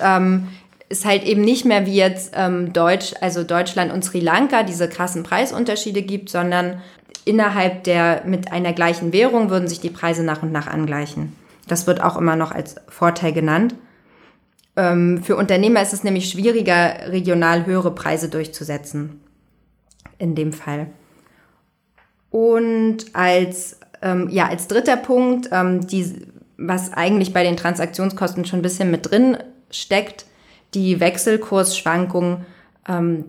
ist halt eben nicht mehr wie jetzt Deutschland und Sri Lanka diese krassen Preisunterschiede gibt, sondern innerhalb der mit einer gleichen Währung würden sich die Preise nach und nach angleichen. Das wird auch immer noch als Vorteil genannt. Für Unternehmer ist es nämlich schwieriger, regional höhere Preise durchzusetzen. In dem Fall. Und als dritter Punkt, was eigentlich bei den Transaktionskosten schon ein bisschen mit drin steckt, die Wechselkursschwankungen,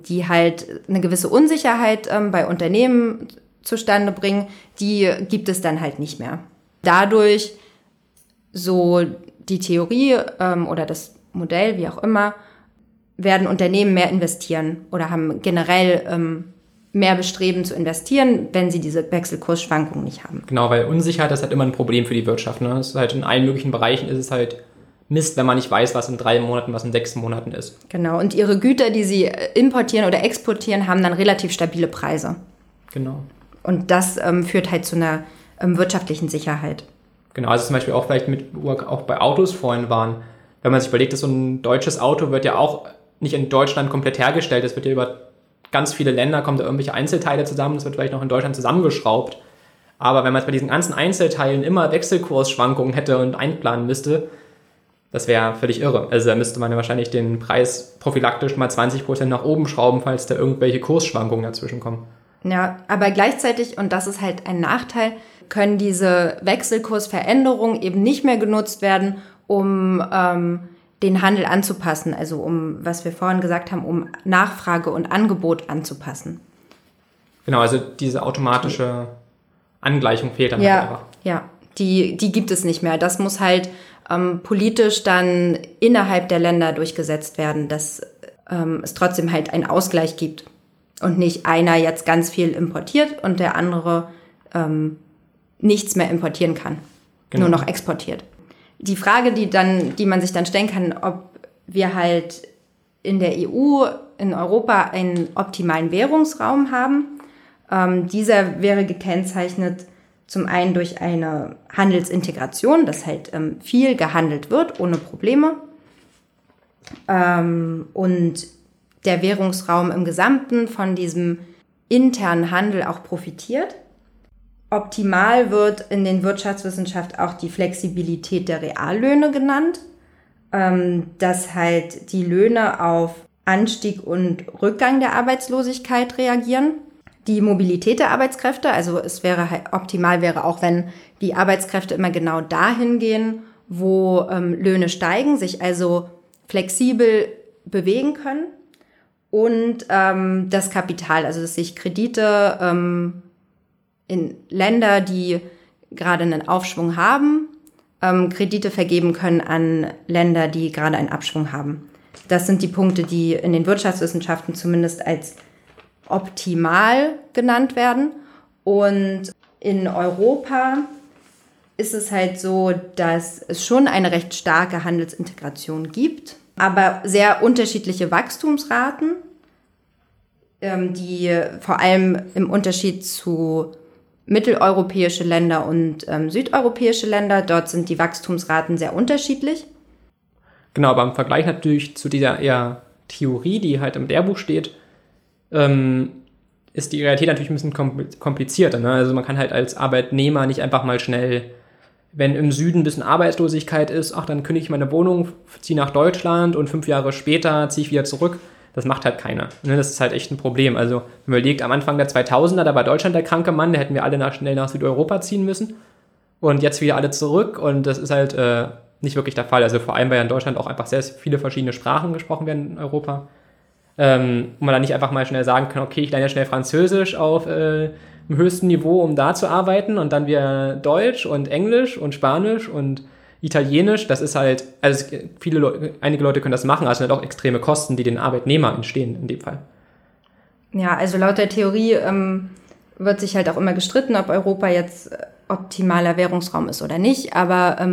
die halt eine gewisse Unsicherheit bei Unternehmen zustande bringen, die gibt es dann halt nicht mehr. Dadurch, so die Theorie oder das Modell, wie auch immer, werden Unternehmen mehr investieren oder haben generell mehr Bestreben zu investieren, wenn sie diese Wechselkursschwankungen nicht haben. Genau, weil Unsicherheit ist halt immer ein Problem für die Wirtschaft. Ne? Es ist halt in allen möglichen Bereichen ist es halt Mist, wenn man nicht weiß, was in 3 Monaten, was in 6 Monaten ist. Genau, und ihre Güter, die sie importieren oder exportieren, haben dann relativ stabile Preise. Genau. Und das führt halt zu einer wirtschaftlichen Sicherheit. Genau, also zum Beispiel auch vielleicht auch bei Autos vorhin waren. Wenn man sich überlegt, dass so ein deutsches Auto wird ja auch nicht in Deutschland komplett hergestellt, es wird ja über ganz viele Länder kommen da irgendwelche Einzelteile zusammen, das wird vielleicht noch in Deutschland zusammengeschraubt. Aber wenn man jetzt bei diesen ganzen Einzelteilen immer Wechselkursschwankungen hätte und einplanen müsste, das wäre völlig irre. Also da müsste man ja wahrscheinlich den Preis prophylaktisch mal 20% nach oben schrauben, falls da irgendwelche Kursschwankungen dazwischen kommen. Ja, aber gleichzeitig, und das ist halt ein Nachteil, können diese Wechselkursveränderungen eben nicht mehr genutzt werden, um den Handel anzupassen, also um, was wir vorhin gesagt haben, um Nachfrage und Angebot anzupassen. Genau, also diese automatische Angleichung fehlt dann halt einfach. Ja, die gibt es nicht mehr. Das muss halt politisch dann innerhalb der Länder durchgesetzt werden, dass es trotzdem halt einen Ausgleich gibt und nicht einer jetzt ganz viel importiert und der andere nichts mehr importieren kann, genau. Nur noch exportiert. Die Frage, die man sich dann stellen kann, ob wir halt in der EU, in Europa einen optimalen Währungsraum haben, dieser wäre gekennzeichnet zum einen durch eine Handelsintegration, dass halt viel gehandelt wird, ohne Probleme. Und der Währungsraum im Gesamten von diesem internen Handel auch profitiert. Optimal wird in den Wirtschaftswissenschaften auch die Flexibilität der Reallöhne genannt, dass halt die Löhne auf Anstieg und Rückgang der Arbeitslosigkeit reagieren. Die Mobilität der Arbeitskräfte, also es wäre halt optimal wäre auch, wenn die Arbeitskräfte immer genau dahin gehen, wo Löhne steigen, sich also flexibel bewegen können. Und das Kapital, also dass sich Kredite in Länder, die gerade einen Aufschwung haben, Kredite vergeben können an Länder, die gerade einen Abschwung haben. Das sind die Punkte, die in den Wirtschaftswissenschaften zumindest als optimal genannt werden. Und in Europa ist es halt so, dass es schon eine recht starke Handelsintegration gibt, aber sehr unterschiedliche Wachstumsraten, die vor allem im Unterschied zu mitteleuropäische Länder und südeuropäische Länder, dort sind die Wachstumsraten sehr unterschiedlich. Genau, aber im Vergleich natürlich zu dieser eher Theorie, die halt im Lehrbuch steht, ist die Realität natürlich ein bisschen komplizierter. Ne? Also man kann halt als Arbeitnehmer nicht einfach mal schnell, wenn im Süden ein bisschen Arbeitslosigkeit ist, ach, dann kündige ich meine Wohnung, ziehe nach Deutschland und 5 Jahre später ziehe ich wieder zurück. Das macht halt keiner. Das ist halt echt ein Problem. Also wenn man überlegt, am Anfang der 2000er, da war Deutschland der kranke Mann, da hätten wir alle schnell nach Südeuropa ziehen müssen und jetzt wieder alle zurück und das ist halt nicht wirklich der Fall. Also vor allem, weil ja in Deutschland auch einfach sehr viele verschiedene Sprachen gesprochen werden in Europa. Und man dann nicht einfach mal schnell sagen kann, okay, ich lerne schnell Französisch auf dem höchsten Niveau, um da zu arbeiten und dann wieder Deutsch und Englisch und Spanisch und Italienisch, das ist halt, also einige Leute können das machen, also sind halt auch extreme Kosten, die den Arbeitnehmer entstehen in dem Fall. Ja, also laut der Theorie wird sich halt auch immer gestritten, ob Europa jetzt optimaler Währungsraum ist oder nicht, aber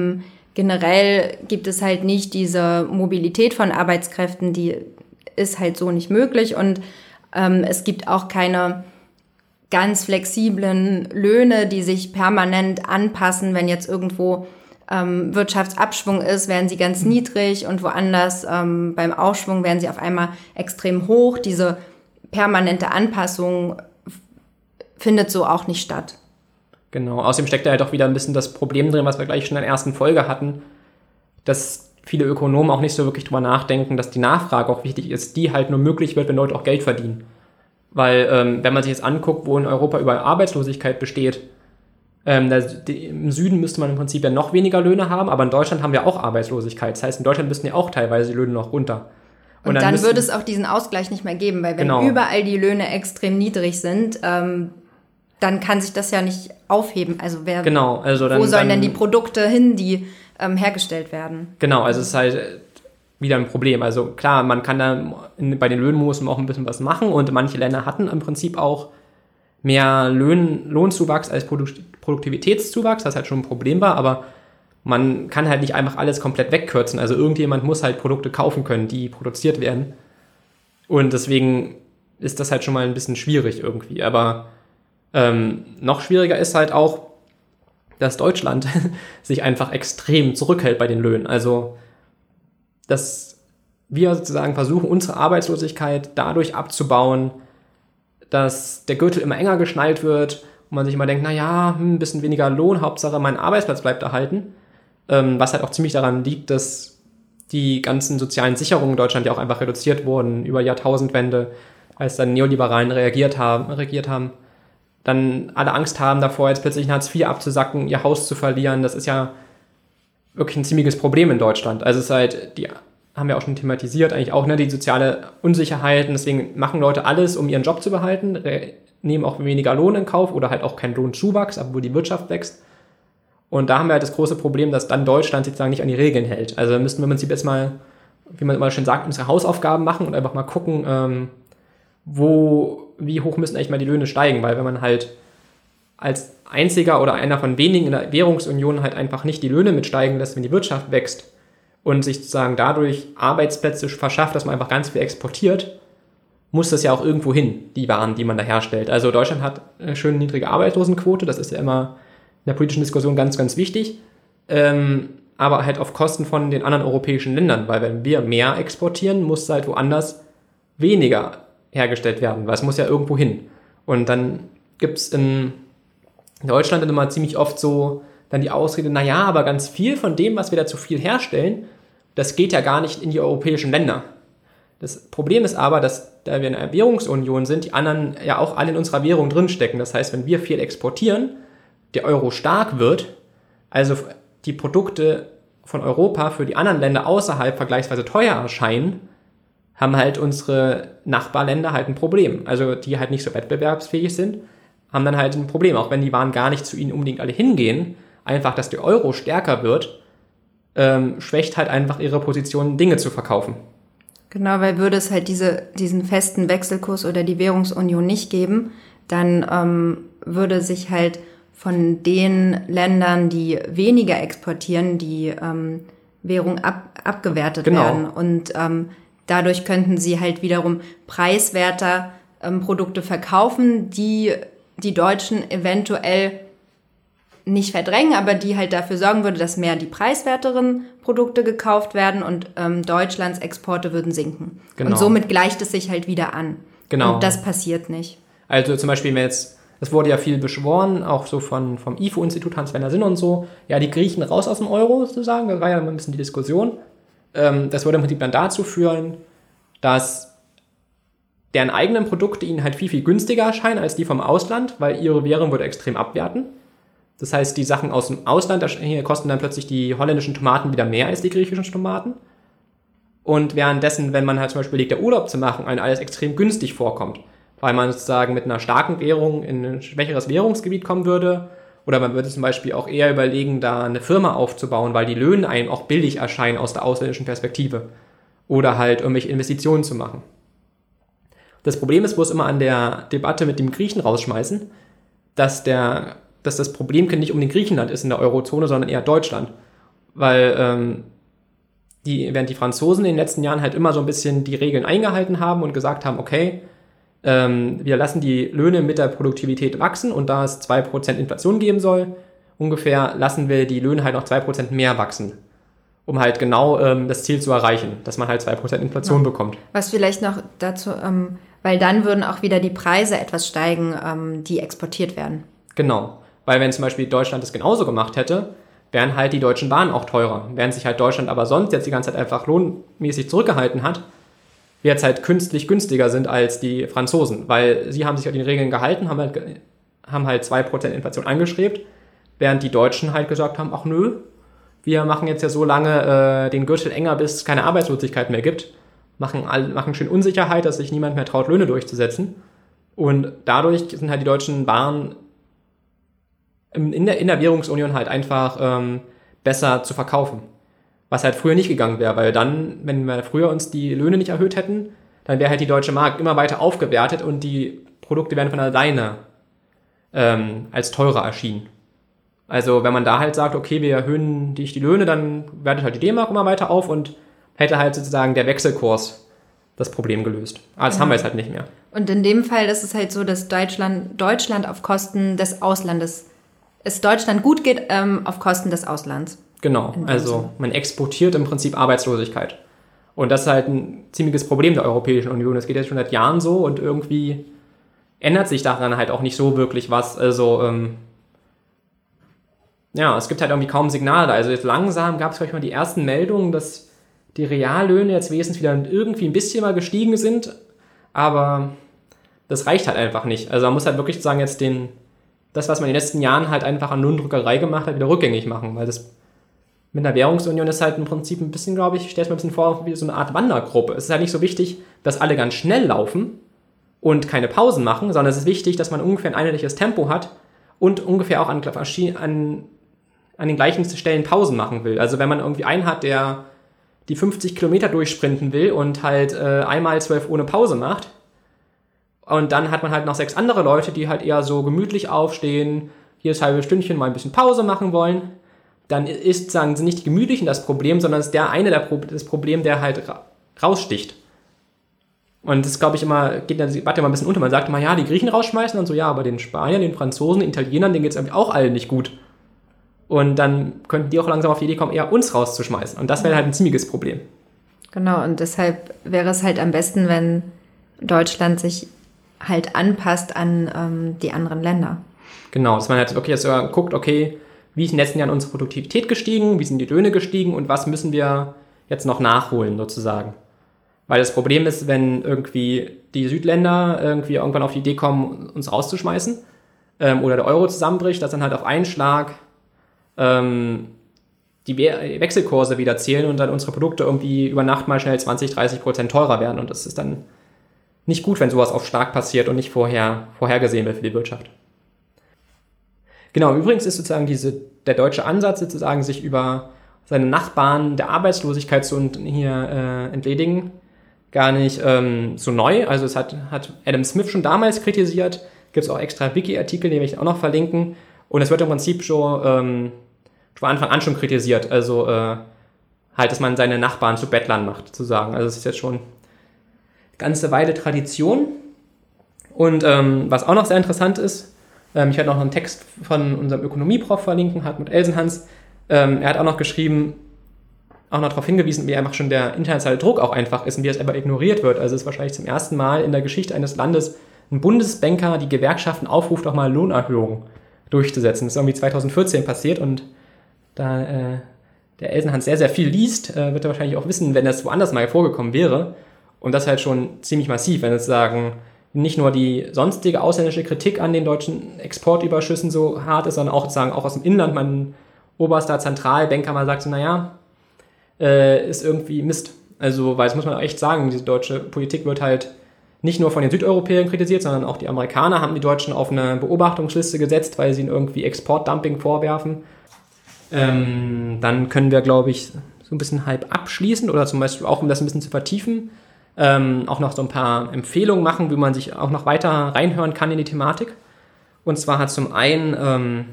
generell gibt es halt nicht diese Mobilität von Arbeitskräften, die ist halt so nicht möglich und es gibt auch keine ganz flexiblen Löhne, die sich permanent anpassen, wenn jetzt irgendwo Wirtschaftsabschwung ist, werden sie ganz niedrig und woanders beim Aufschwung werden sie auf einmal extrem hoch. Diese permanente Anpassung findet so auch nicht statt. Genau, außerdem steckt da halt auch wieder ein bisschen das Problem drin, was wir gleich schon in der ersten Folge hatten, dass viele Ökonomen auch nicht so wirklich drüber nachdenken, dass die Nachfrage auch wichtig ist, die halt nur möglich wird, wenn Leute auch Geld verdienen. Weil wenn man sich jetzt anguckt, wo in Europa überall Arbeitslosigkeit besteht, im Süden müsste man im Prinzip ja noch weniger Löhne haben, aber in Deutschland haben wir auch Arbeitslosigkeit. Das heißt, in Deutschland müssen ja auch teilweise die Löhne noch runter. Und dann würde es auch diesen Ausgleich nicht mehr geben, weil wenn überall die Löhne extrem niedrig sind, dann kann sich das ja nicht aufheben. Also wo sollen denn die Produkte hin, die hergestellt werden? Genau, also es ist halt wieder ein Problem. Also klar, man kann da bei den Löhnmusen auch ein bisschen was machen und manche Länder hatten im Prinzip auch mehr Lohnzuwachs als Produktivitätszuwachs, was halt schon ein Problem war, aber man kann halt nicht einfach alles komplett wegkürzen. Also irgendjemand muss halt Produkte kaufen können, die produziert werden. Und deswegen ist das halt schon mal ein bisschen schwierig irgendwie. Aber noch schwieriger ist halt auch, dass Deutschland sich einfach extrem zurückhält bei den Löhnen. Also dass wir sozusagen versuchen, unsere Arbeitslosigkeit dadurch abzubauen, dass der Gürtel immer enger geschnallt wird und man sich immer denkt, naja, ein bisschen weniger Lohn, Hauptsache mein Arbeitsplatz bleibt erhalten. Was halt auch ziemlich daran liegt, dass die ganzen sozialen Sicherungen in Deutschland ja auch einfach reduziert wurden über Jahrtausendwende, als dann Neoliberalen regiert haben. Dann alle Angst haben davor, jetzt plötzlich ein Hartz IV abzusacken, ihr Haus zu verlieren. Das ist ja wirklich ein ziemliches Problem in Deutschland. Also es ist halt, die haben wir auch schon thematisiert eigentlich auch, die soziale Unsicherheit. Und deswegen machen Leute alles, um ihren Job zu behalten, nehmen auch weniger Lohn in Kauf oder halt auch keinen Lohnzuwachs, obwohl die Wirtschaft wächst. Und da haben wir halt das große Problem, dass dann Deutschland sozusagen nicht an die Regeln hält. Also müssten wir im Prinzip jetzt mal, wie man immer schön sagt, unsere Hausaufgaben machen und einfach mal gucken, wie hoch müssen eigentlich mal die Löhne steigen, weil wenn man halt als einziger oder einer von wenigen in der Währungsunion halt einfach nicht die Löhne mitsteigen lässt, wenn die Wirtschaft wächst und sich sozusagen dadurch Arbeitsplätze verschafft, dass man einfach ganz viel exportiert, muss das ja auch irgendwo hin, die Waren, die man da herstellt. Also Deutschland hat eine schön niedrige Arbeitslosenquote, das ist ja immer in der politischen Diskussion ganz, ganz wichtig, aber halt auf Kosten von den anderen europäischen Ländern, weil wenn wir mehr exportieren, muss halt woanders weniger hergestellt werden, weil es muss ja irgendwo hin. Und dann gibt es in Deutschland dann immer ziemlich oft so dann die Ausrede, naja, aber ganz viel von dem, was wir da zu viel herstellen, das geht ja gar nicht in die europäischen Länder. Das Problem ist aber, dass da wir in einer Währungsunion sind, die anderen ja auch alle in unserer Währung drinstecken. Das heißt, wenn wir viel exportieren, der Euro stark wird, also die Produkte von Europa für die anderen Länder außerhalb vergleichsweise teuer erscheinen, haben halt unsere Nachbarländer halt ein Problem. Also die halt nicht so wettbewerbsfähig sind, haben dann halt ein Problem. Auch wenn die Waren gar nicht zu ihnen unbedingt alle hingehen, einfach, dass der Euro stärker wird, schwächt halt einfach ihre Position, Dinge zu verkaufen. Genau, weil würde es halt diesen festen Wechselkurs oder die Währungsunion nicht geben, dann würde sich halt von den Ländern, die weniger exportieren, die Währung abgewertet werden. Und dadurch könnten sie halt wiederum preiswerter Produkte verkaufen, die die Deutschen eventuell nicht verdrängen, aber die halt dafür sorgen würde, dass mehr die preiswerteren Produkte gekauft werden und Deutschlands Exporte würden sinken. Genau. Und somit gleicht es sich halt wieder an. Genau. Und das passiert nicht. Also zum Beispiel, wenn jetzt, es wurde ja viel beschworen, auch so vom IFO-Institut, Hans-Werner Sinn und so, ja, die Griechen raus aus dem Euro sozusagen, das war ja ein bisschen die Diskussion. Das würde im Prinzip dann dazu führen, dass deren eigenen Produkte ihnen halt viel, viel günstiger erscheinen als die vom Ausland, weil ihre Währung würde extrem abwerten. Das heißt, die Sachen aus dem Ausland, hier kosten dann plötzlich die holländischen Tomaten wieder mehr als die griechischen Tomaten. Und währenddessen, wenn man halt zum Beispiel überlegt, der Urlaub zu machen, einem alles extrem günstig vorkommt, weil man sozusagen mit einer starken Währung in ein schwächeres Währungsgebiet kommen würde. Oder man würde zum Beispiel auch eher überlegen, da eine Firma aufzubauen, weil die Löhne einem auch billig erscheinen aus der ausländischen Perspektive. Oder halt irgendwelche Investitionen zu machen. Das Problem ist, wo es immer an der Debatte mit dem Griechen rausschmeißen, dass das Problemkind nicht um den Griechenland ist in der Eurozone, sondern eher Deutschland. Weil während die Franzosen in den letzten Jahren halt immer so ein bisschen die Regeln eingehalten haben und gesagt haben, okay, wir lassen die Löhne mit der Produktivität wachsen und da es 2% Inflation geben soll, ungefähr lassen wir die Löhne halt noch 2% mehr wachsen, um halt genau das Ziel zu erreichen, dass man halt 2% Inflation bekommt. Was vielleicht noch dazu, weil dann würden auch wieder die Preise etwas steigen, die exportiert werden. Genau, weil wenn zum Beispiel Deutschland das genauso gemacht hätte, wären halt die deutschen Waren auch teurer. Während sich halt Deutschland aber sonst jetzt die ganze Zeit einfach lohnmäßig zurückgehalten hat, wir jetzt halt künstlich günstiger sind als die Franzosen, weil sie haben sich an die Regeln gehalten, haben halt 2% Inflation angestrebt, während die Deutschen halt gesagt haben, ach nö, wir machen jetzt ja so lange den Gürtel enger, bis es keine Arbeitslosigkeit mehr gibt, machen schön Unsicherheit, dass sich niemand mehr traut, Löhne durchzusetzen. Und dadurch sind halt die deutschen Waren in der Währungsunion halt einfach besser zu verkaufen. Was halt früher nicht gegangen wäre, weil dann, wenn wir früher uns die Löhne nicht erhöht hätten, dann wäre halt die deutsche Mark immer weiter aufgewertet und die Produkte wären von alleine als teurer erschienen. Also wenn man da halt sagt, okay, wir erhöhen die Löhne, dann wertet halt die D-Mark immer weiter auf und hätte halt sozusagen der Wechselkurs das Problem gelöst. Aber das haben wir jetzt halt nicht mehr. Und in dem Fall ist es halt so, dass Deutschland auf Kosten des Auslandes, es Deutschland gut geht, auf Kosten des Auslands. Genau, also man exportiert im Prinzip Arbeitslosigkeit. Und das ist halt ein ziemliches Problem der Europäischen Union. Das geht jetzt schon seit Jahren so und irgendwie ändert sich daran halt auch nicht so wirklich was. Also, es gibt halt irgendwie kaum Signale. Also jetzt langsam gab es, glaube ich, mal die ersten Meldungen, dass die Reallöhne jetzt wenigstens wieder irgendwie ein bisschen mal gestiegen sind. Aber das reicht halt einfach nicht. Also man muss halt wirklich sozusagen jetzt das, was man in den letzten Jahren halt einfach an Lohndruckerei gemacht hat, wieder rückgängig machen, weil das mit einer Währungsunion ist halt im Prinzip ein bisschen, glaube ich, ich stelle es mir ein bisschen vor, wie so eine Art Wandergruppe. Es ist halt nicht so wichtig, dass alle ganz schnell laufen und keine Pausen machen, sondern es ist wichtig, dass man ungefähr ein einheitliches Tempo hat und ungefähr auch an den gleichen Stellen Pausen machen will. Also wenn man irgendwie einen hat, der die 50 Kilometer durchsprinten will und halt einmal 12 ohne Pause macht und dann hat man halt noch 6 andere Leute, die halt eher so gemütlich aufstehen, jedes halbe Stündchen mal ein bisschen Pause machen wollen, dann ist, sagen sie, nicht die Gemütlichen das Problem, sondern es ist das Problem, der halt raussticht. Und das, glaube ich, immer geht in der Debatte immer ein bisschen unter. Man sagt immer, ja, die Griechen rausschmeißen und so, ja, aber den Spaniern, den Franzosen, den Italienern, denen geht es auch allen nicht gut. Und dann könnten die auch langsam auf die Idee kommen, eher uns rauszuschmeißen. Und das wäre halt ein ziemliches Problem. Genau, und deshalb wäre es halt am besten, wenn Deutschland sich halt anpasst an die anderen Länder. Genau, dass man halt wirklich jetzt guckt, okay, wie ist in den letzten Jahren unsere Produktivität gestiegen, wie sind die Löhne gestiegen und was müssen wir jetzt noch nachholen sozusagen. Weil das Problem ist, wenn irgendwie die Südländer irgendwie irgendwann auf die Idee kommen, uns rauszuschmeißen oder der Euro zusammenbricht, dass dann halt auf einen Schlag die Wechselkurse wieder zählen und dann unsere Produkte irgendwie über Nacht mal schnell 20-30% teurer werden. Und das ist dann nicht gut, wenn sowas auf Schlag passiert und nicht vorhergesehen wird für die Wirtschaft. Genau, übrigens ist sozusagen der deutsche Ansatz, sozusagen sich über seine Nachbarn der Arbeitslosigkeit zu entledigen, gar nicht so neu. Also es hat Adam Smith schon damals kritisiert, gibt es auch extra Wiki-Artikel, den wir auch noch verlinken. Und es wird im Prinzip schon von Anfang an schon kritisiert, also halt, dass man seine Nachbarn zu Bettlern macht, sozusagen. Also es ist jetzt schon eine ganze Weile Tradition. Und was auch noch sehr interessant ist, ich werde noch einen Text von unserem Ökonomieprof verlinken, Hartmut Elsenhans. Er hat auch noch geschrieben, auch noch darauf hingewiesen, wie einfach schon der internationale Druck auch einfach ist und wie das einfach ignoriert wird. Also es ist wahrscheinlich zum ersten Mal in der Geschichte eines Landes ein Bundesbanker, die Gewerkschaften aufruft, auch mal Lohnerhöhungen durchzusetzen. Das ist irgendwie 2014 passiert und da der Elsenhans sehr, sehr viel liest, wird er wahrscheinlich auch wissen, wenn das woanders mal vorgekommen wäre. Und das halt schon ziemlich massiv, wenn es sagen, nicht nur die sonstige ausländische Kritik an den deutschen Exportüberschüssen so hart ist, sondern auch sozusagen auch aus dem Inland, mein oberster Zentralbanker mal sagt so, naja, ist irgendwie Mist. Also, weil das muss man echt sagen, diese deutsche Politik wird halt nicht nur von den Südeuropäern kritisiert, sondern auch die Amerikaner haben die Deutschen auf eine Beobachtungsliste gesetzt, weil sie ihnen irgendwie Exportdumping vorwerfen. Dann können wir, glaube ich, so ein bisschen halb abschließen oder zum Beispiel auch, um das ein bisschen zu vertiefen, auch noch so ein paar Empfehlungen machen, wie man sich auch noch weiter reinhören kann in die Thematik. Und zwar hat zum einen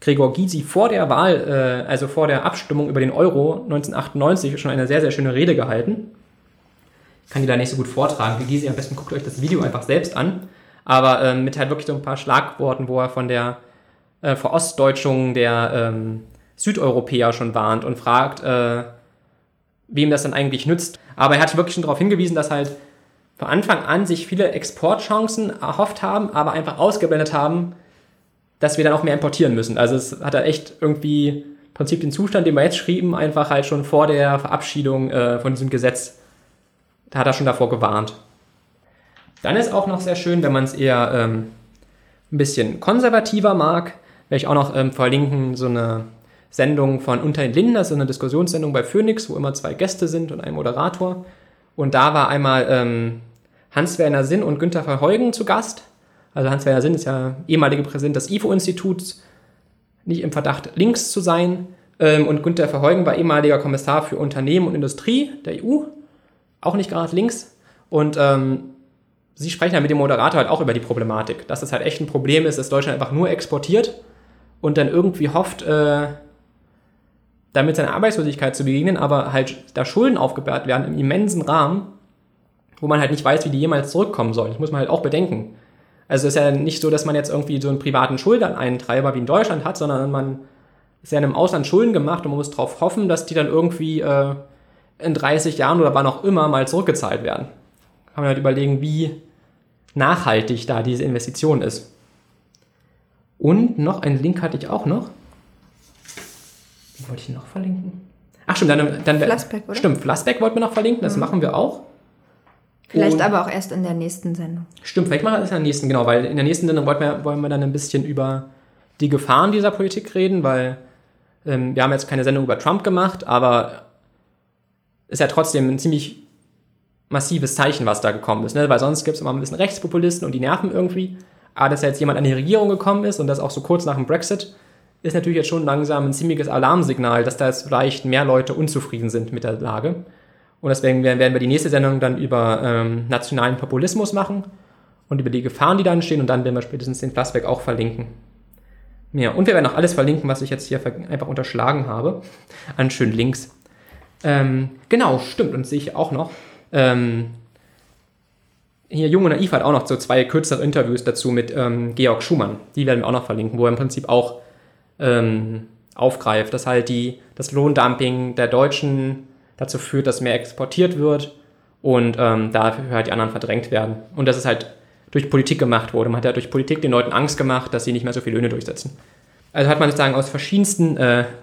Gregor Gysi vor der Wahl, also vor der Abstimmung über den Euro 1998 schon eine sehr, sehr schöne Rede gehalten. kann die da nicht so gut vortragen. Wie Gysi, am besten guckt euch das Video einfach selbst an. Aber mit halt wirklich so ein paar Schlagworten, wo er von der Verostdeutschung der Südeuropäer schon warnt und fragt, wem das dann eigentlich nützt. Aber er hat wirklich schon darauf hingewiesen, dass halt von Anfang an sich viele Exportchancen erhofft haben, aber einfach ausgeblendet haben, dass wir dann auch mehr importieren müssen. Also es hat halt echt irgendwie im Prinzip den Zustand, den wir jetzt schrieben, einfach halt schon vor der Verabschiedung von diesem Gesetz, da hat er schon davor gewarnt. Dann ist auch noch sehr schön, wenn man es eher ein bisschen konservativer mag, werde ich auch noch verlinken, so eine Sendung von Unter den Linden, das ist eine Diskussionssendung bei Phoenix, wo immer zwei Gäste sind und ein Moderator. Und da war einmal Hans-Werner Sinn und Günter Verheugen zu Gast. Also Hans-Werner Sinn ist ja ehemaliger Präsident des IFO-Instituts, nicht im Verdacht, links zu sein. Und Günter Verheugen war ehemaliger Kommissar für Unternehmen und Industrie der EU, auch nicht gerade links. Und sie sprechen halt mit dem Moderator halt auch über die Problematik, dass es halt echt ein Problem ist, dass Deutschland einfach nur exportiert und dann irgendwie hofft, damit seine Arbeitslosigkeit zu begegnen, aber halt da Schulden aufgebaut werden im immensen Rahmen, wo man halt nicht weiß, wie die jemals zurückkommen sollen. Das muss man halt auch bedenken. Also es ist ja nicht so, dass man jetzt irgendwie so einen privaten Schuldeneintreiber wie in Deutschland hat, sondern man ist ja in einem Ausland Schulden gemacht und man muss darauf hoffen, dass die dann irgendwie in 30 Jahren oder wann auch immer mal zurückgezahlt werden. Kann man halt überlegen, wie nachhaltig da diese Investition ist. Und noch einen Link hatte ich auch noch. Den wollte ich noch verlinken. Ach stimmt, dann Flassbeck, oder? Stimmt, Flassbeck wollten wir noch verlinken, das machen wir auch. Vielleicht und, aber auch erst in der nächsten Sendung. Stimmt, vielleicht machen wir das in der nächsten, genau, weil in der nächsten Sendung wollen wir dann ein bisschen über die Gefahren dieser Politik reden, weil wir haben jetzt keine Sendung über Trump gemacht, aber ist ja trotzdem ein ziemlich massives Zeichen, was da gekommen ist, ne? Weil sonst gibt es immer ein bisschen Rechtspopulisten und die nerven irgendwie. Aber dass jetzt jemand an die Regierung gekommen ist und das auch so kurz nach dem Brexit, ist natürlich jetzt schon langsam ein ziemliches Alarmsignal, dass da jetzt vielleicht mehr Leute unzufrieden sind mit der Lage. Und deswegen werden wir die nächste Sendung dann über nationalen Populismus machen und über die Gefahren, die da entstehen. Und dann werden wir spätestens den Flassbeck auch verlinken. Ja, und wir werden auch alles verlinken, was ich jetzt hier einfach unterschlagen habe, an schönen Links. Genau, stimmt, und sehe ich auch noch. Hier Junge Naiv hat auch noch so zwei kürzere Interviews dazu mit Georg Schumann. Die werden wir auch noch verlinken, wo er im Prinzip auch aufgreift, dass halt das Lohndumping der Deutschen dazu führt, dass mehr exportiert wird und dafür halt die anderen verdrängt werden. Und dass es halt durch Politik gemacht wurde. Man hat ja durch Politik den Leuten Angst gemacht, dass sie nicht mehr so viel Löhne durchsetzen. Also hat man sozusagen aus verschiedensten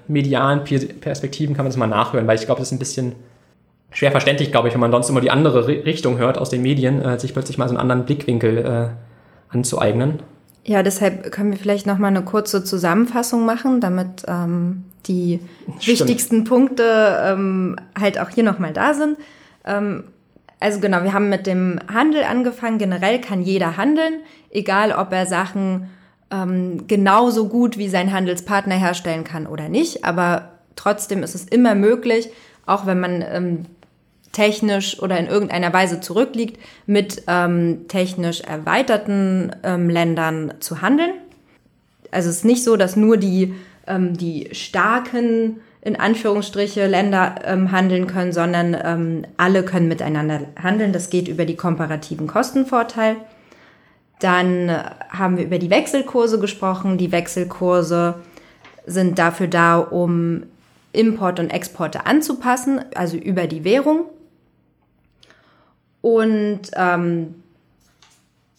medialen Perspektiven kann man das mal nachhören, weil ich glaube, das ist ein bisschen schwer verständlich, glaube ich, wenn man sonst immer die andere Richtung hört aus den Medien, sich plötzlich mal so einen anderen Blickwinkel anzueignen. Ja, deshalb können wir vielleicht nochmal eine kurze Zusammenfassung machen, damit die wichtigsten Punkte halt auch hier nochmal da sind. Also genau, wir haben mit dem Handel angefangen. Generell kann jeder handeln, egal ob er Sachen genauso gut wie sein Handelspartner herstellen kann oder nicht. Aber trotzdem ist es immer möglich, auch wenn man technisch oder in irgendeiner Weise zurückliegt, mit technisch erweiterten Ländern zu handeln. Also es ist nicht so, dass nur die starken, in Anführungsstriche, Länder handeln können, sondern alle können miteinander handeln. Das geht über die komparativen Kostenvorteil. Dann haben wir über die Wechselkurse gesprochen. Die Wechselkurse sind dafür da, um Import und Exporte anzupassen, also über die Währung. Und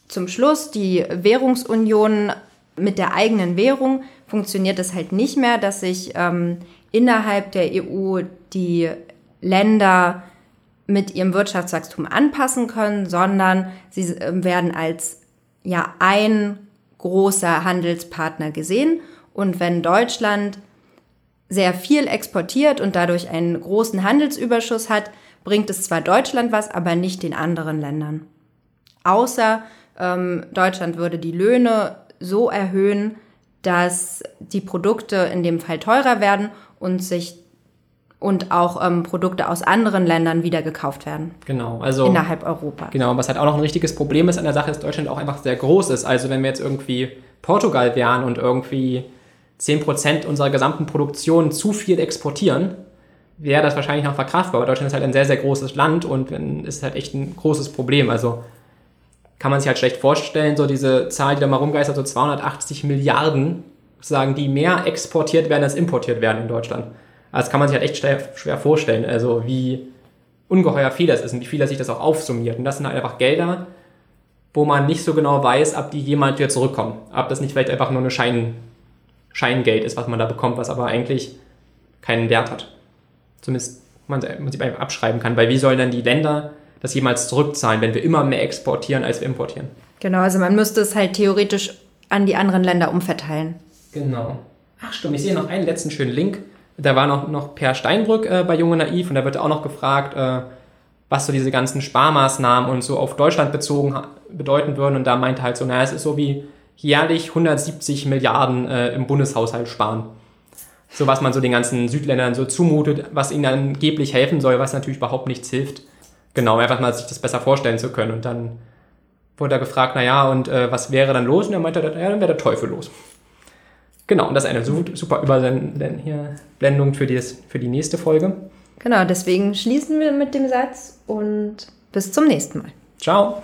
zum Schluss die Währungsunion mit der eigenen Währung funktioniert es halt nicht mehr, dass sich innerhalb der EU die Länder mit ihrem Wirtschaftswachstum anpassen können, sondern sie werden als ja ein großer Handelspartner gesehen. Und wenn Deutschland sehr viel exportiert und dadurch einen großen Handelsüberschuss hat, bringt es zwar Deutschland was, aber nicht den anderen Ländern. Außer Deutschland würde die Löhne so erhöhen, dass die Produkte in dem Fall teurer werden und auch Produkte aus anderen Ländern wieder gekauft werden. Genau, also innerhalb Europas. Genau, was halt auch noch ein richtiges Problem ist an der Sache, ist, dass Deutschland auch einfach sehr groß ist. Also wenn wir jetzt irgendwie Portugal wären und irgendwie 10% unserer gesamten Produktion zu viel exportieren, wäre das wahrscheinlich noch verkraftbar, aber Deutschland ist halt ein sehr, sehr großes Land und ist halt echt ein großes Problem. Also kann man sich halt schlecht vorstellen, so diese Zahl, die da mal rumgeistert, so 280 Milliarden, sozusagen, die mehr exportiert werden, als importiert werden in Deutschland. Also das kann man sich halt echt schwer vorstellen, also wie ungeheuer viel das ist und wie viel sich das auch aufsummiert. Und das sind halt einfach Gelder, wo man nicht so genau weiß, ob die jemals wieder zurückkommen. Ob das nicht vielleicht einfach nur eine Scheingeld ist, was man da bekommt, was aber eigentlich keinen Wert hat. Zumindest man sich einfach abschreiben kann, weil wie sollen dann die Länder das jemals zurückzahlen, wenn wir immer mehr exportieren, als wir importieren? Genau, also man müsste es halt theoretisch an die anderen Länder umverteilen. Genau. Ach stimmt, ich sehe noch einen letzten schönen Link. Da war noch Per Steinbrück bei Junge Naiv und da wird auch noch gefragt, was so diese ganzen Sparmaßnahmen und so auf Deutschland bezogen bedeuten würden. Und da meinte halt so, naja, es ist so wie jährlich 170 Milliarden im Bundeshaushalt sparen. So was man so den ganzen Südländern so zumutet, was ihnen angeblich helfen soll, was natürlich überhaupt nichts hilft. Genau, einfach mal sich das besser vorstellen zu können. Und dann wurde er gefragt, naja, und was wäre dann los? Und er meinte, ja, dann wäre der Teufel los. Genau, und das ist eine super Überblendung für die nächste Folge. Genau, deswegen schließen wir mit dem Satz und bis zum nächsten Mal. Ciao.